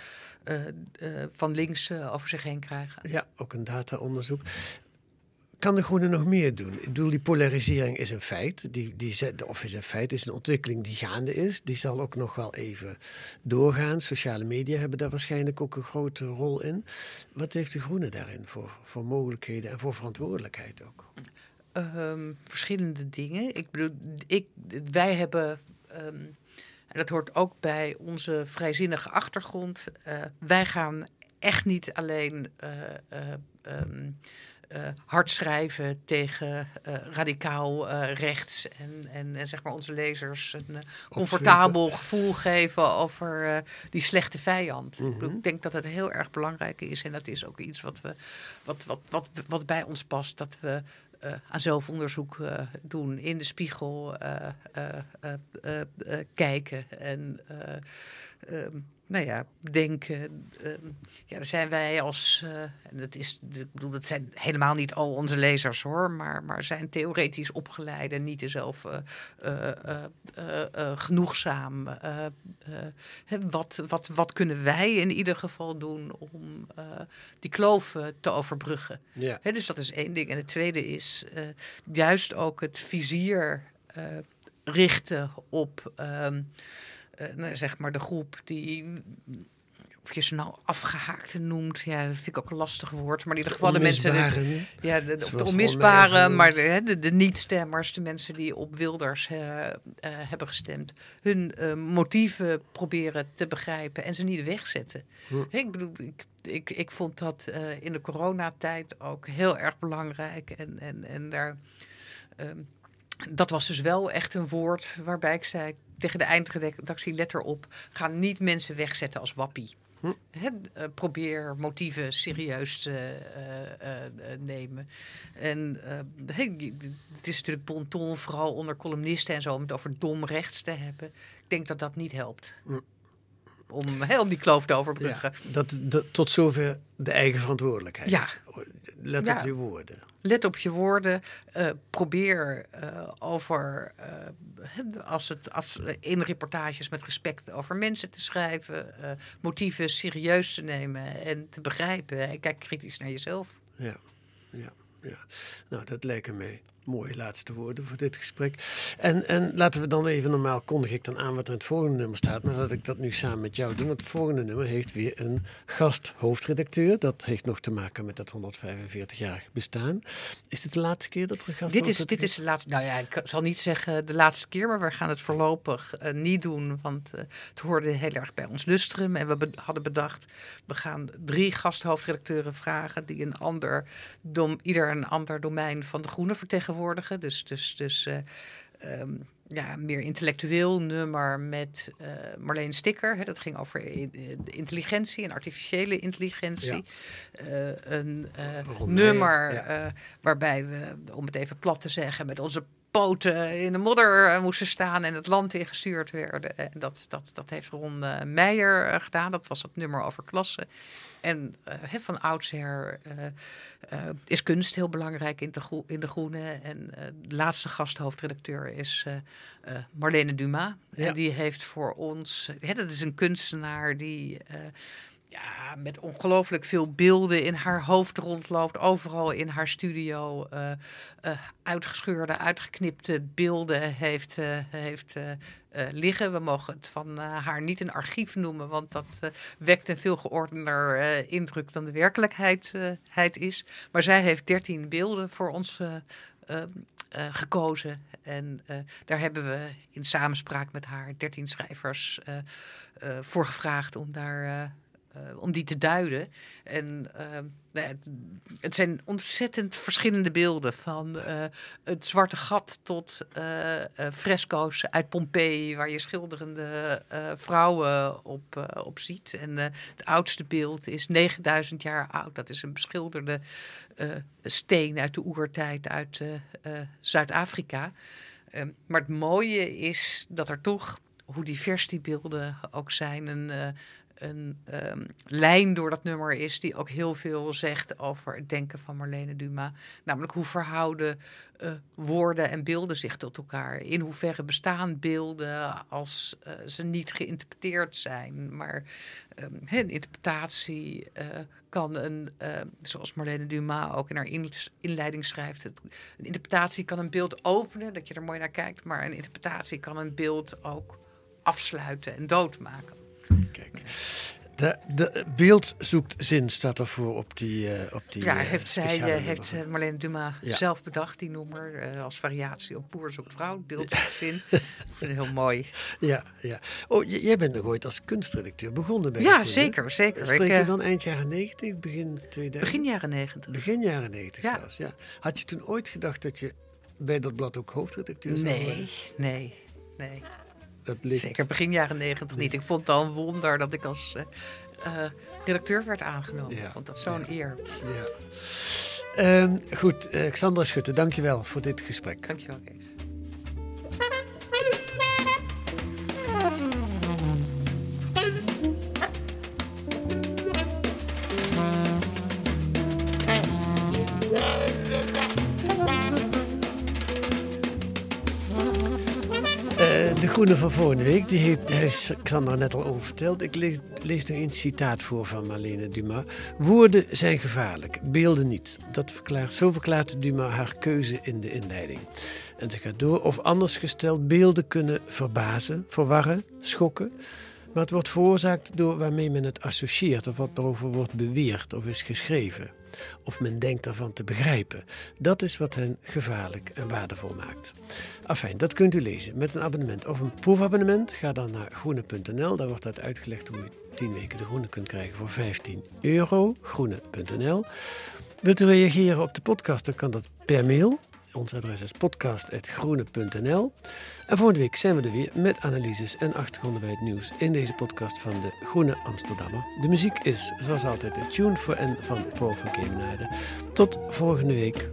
van links over zich heen krijgen. Ja, ook een dataonderzoek. Kan De Groene nog meer doen? Ik bedoel, die polarisering is een feit. Is een ontwikkeling die gaande is. Die zal ook nog wel even doorgaan. Sociale media hebben daar waarschijnlijk ook een grote rol in. Wat heeft De Groene daarin voor mogelijkheden en voor verantwoordelijkheid ook? Verschillende dingen. Ik bedoel, wij hebben... en dat hoort ook bij onze vrijzinnige achtergrond. Wij gaan echt niet alleen... hard schrijven tegen radicaal rechts en zeg maar onze lezers een comfortabel gevoel geven over die slechte vijand. Ik denk dat het heel erg belangrijk is en dat is ook iets wat bij ons past, dat we aan zelfonderzoek doen, in de spiegel kijken en nou ja, denken. Ja, daar zijn wij als... dat zijn helemaal niet al onze lezers hoor, maar zijn theoretisch opgeleid en niet zelf genoegzaam. Wat kunnen wij in ieder geval doen om die kloof te overbruggen? Ja. Dus dat is één ding. En het tweede is juist ook het vizier richten op... zeg maar de groep die, of je ze nou afgehaakte noemt, ja, dat vind ik ook een lastig woord, maar in ieder geval de mensen, de onmisbare, maar de niet-stemmers, de mensen die op Wilders hebben gestemd, hun motieven proberen te begrijpen en ze niet wegzetten. Ik bedoel, ik vond dat in de coronatijd ook heel erg belangrijk en daar, dat was dus wel echt een woord waarbij ik zei tegen de eindredactie, let erop, ga niet mensen wegzetten als wappie. Probeer motieven serieus te nemen. En het is natuurlijk bon ton, vooral onder columnisten en zo, om het over dom rechts te hebben. Ik denk dat dat niet helpt. Om die kloof te overbruggen. Ja, tot zover de eigen verantwoordelijkheid. Ja. Let op je woorden. Let op je woorden. Probeer over... in reportages met respect over mensen te schrijven. Motieven serieus te nemen en te begrijpen. En kijk kritisch naar jezelf. Ja. Nou, dat lijken mij mooie laatste woorden voor dit gesprek. En laten we dan even, normaal kondig ik dan aan wat er in het volgende nummer staat, maar laat ik dat nu samen met jou doen. Want het volgende nummer heeft weer een gasthoofdredacteur. Dat heeft nog te maken met dat 145-jarig bestaan. Is dit de laatste keer dat er een gasthoofdredacteur is? Dit is de laatste. Nou ja, ik zal niet zeggen de laatste keer, maar we gaan het voorlopig niet doen, want het hoorde heel erg bij ons lustrum. En we hadden bedacht, we gaan 3 gasthoofdredacteuren vragen die ieder een ander domein van De Groene vertegenwoordigen. Dus meer intellectueel nummer met Marleen Stikker. Dat ging over intelligentie en artificiële intelligentie. Ja. Waarbij we, om het even plat te zeggen, met onze poten in de modder moesten staan en het land ingestuurd werden. En dat heeft Ron Meijer gedaan. Dat was het nummer over klassen. En van oudsher is kunst heel belangrijk in De Groene. En de laatste gasthoofdredacteur is Marlene Dumas. Ja. En die heeft voor ons... dat is een kunstenaar die... met ongelooflijk veel beelden in haar hoofd rondloopt. Overal in haar studio uitgescheurde, uitgeknipte beelden heeft liggen. We mogen het van haar niet een archief noemen, want dat wekt een veel geordender indruk dan de werkelijkheid is. Maar zij heeft 13 beelden voor ons gekozen. En daar hebben we in samenspraak met haar 13 schrijvers voor gevraagd om daar... om die te duiden. En het zijn ontzettend verschillende beelden. Van het zwarte gat tot fresco's uit Pompeji, waar je schilderende vrouwen op ziet. En het oudste beeld is 9000 jaar oud. Dat is een beschilderde steen uit de oertijd uit Zuid-Afrika. Maar het mooie is dat er toch, hoe divers die beelden ook zijn... Een lijn door dat nummer is die ook heel veel zegt over het denken van Marlene Dumas. Namelijk, hoe verhouden woorden en beelden zich tot elkaar? In hoeverre bestaan beelden als ze niet geïnterpreteerd zijn? Maar een interpretatie kan zoals Marlene Dumas ook in haar inleiding schrijft... een interpretatie kan een beeld openen, dat je er mooi naar kijkt... maar een interpretatie kan een beeld ook afsluiten en doodmaken. Kijk, de beeld zoekt zin, staat ervoor op die heeft Marlene Dumas zelf bedacht, die noemer, als variatie op boer zoekt vrouw, beeld zoekt zin. Dat vind ik heel mooi. Ja. Oh, jij bent nog ooit als kunstredacteur begonnen bij De Groene. Zeker. Spreek je dan eind jaren 90, begin 2000? Begin jaren 90. Zelfs, ja. Had je toen ooit gedacht dat je bij dat blad ook hoofdredacteur zou worden? Nee. Zeker begin jaren 90 niet. Ik vond het al een wonder dat ik als redacteur werd aangenomen. Ik vond dat zo'n eer. Ja. Goed, Xandra Schutte, dankjewel voor dit gesprek. Dankjewel, Kees. De Groene van volgende week, die heeft Xandra net al over verteld. Ik lees nog een citaat voor van Marlene Dumas. Woorden zijn gevaarlijk, beelden niet. Zo verklaart Dumas haar keuze in de inleiding. En ze gaat door, of anders gesteld, beelden kunnen verbazen, verwarren, schokken. Maar het wordt veroorzaakt door waarmee men het associeert of wat erover wordt beweerd of is geschreven. Of men denkt ervan te begrijpen. Dat is wat hen gevaarlijk en waardevol maakt. Afijn, dat kunt u lezen met een abonnement of een proefabonnement. Ga dan naar groene.nl, daar wordt dat uitgelegd hoe u 10 weken De Groene kunt krijgen voor €15. Groene.nl. Wilt u reageren op de podcast, dan kan dat per mail. Ons adres is podcast@groene.nl. En volgende week zijn we er weer met analyses en achtergronden bij het nieuws in deze podcast van de Groene Amsterdammer. De muziek is, zoals altijd, de Tune for N van Paul van Kemenade. Tot volgende week.